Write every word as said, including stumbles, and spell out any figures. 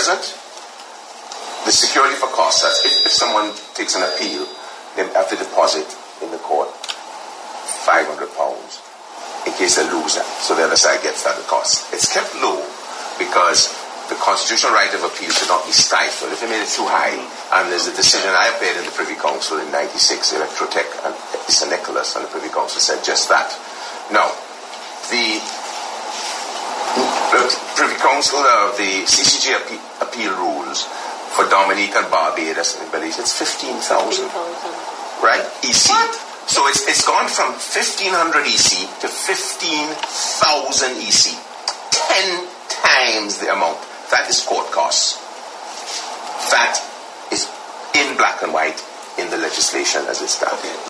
present, the security for costs, that's if, if someone takes an appeal, they have to deposit in the court five hundred pounds in case they lose that. So the other side gets that cost. It's kept low because the constitutional right of appeal should not be stifled. If they made it too high, and there's a decision I appeared in the Privy Council in ninety-six, Electrotech and Saint Nicholas, and the Privy Council said just that. Now, the, the Privy Council of the C C J appeal, appeal rules for Dominique and Barbados and Belize, it's fifteen thousand, right? E C. What? So it's, it's gone from fifteen hundred E C to fifteen thousand E C. Ten times the amount. That is court costs. That is in black and white in the legislation as it stands.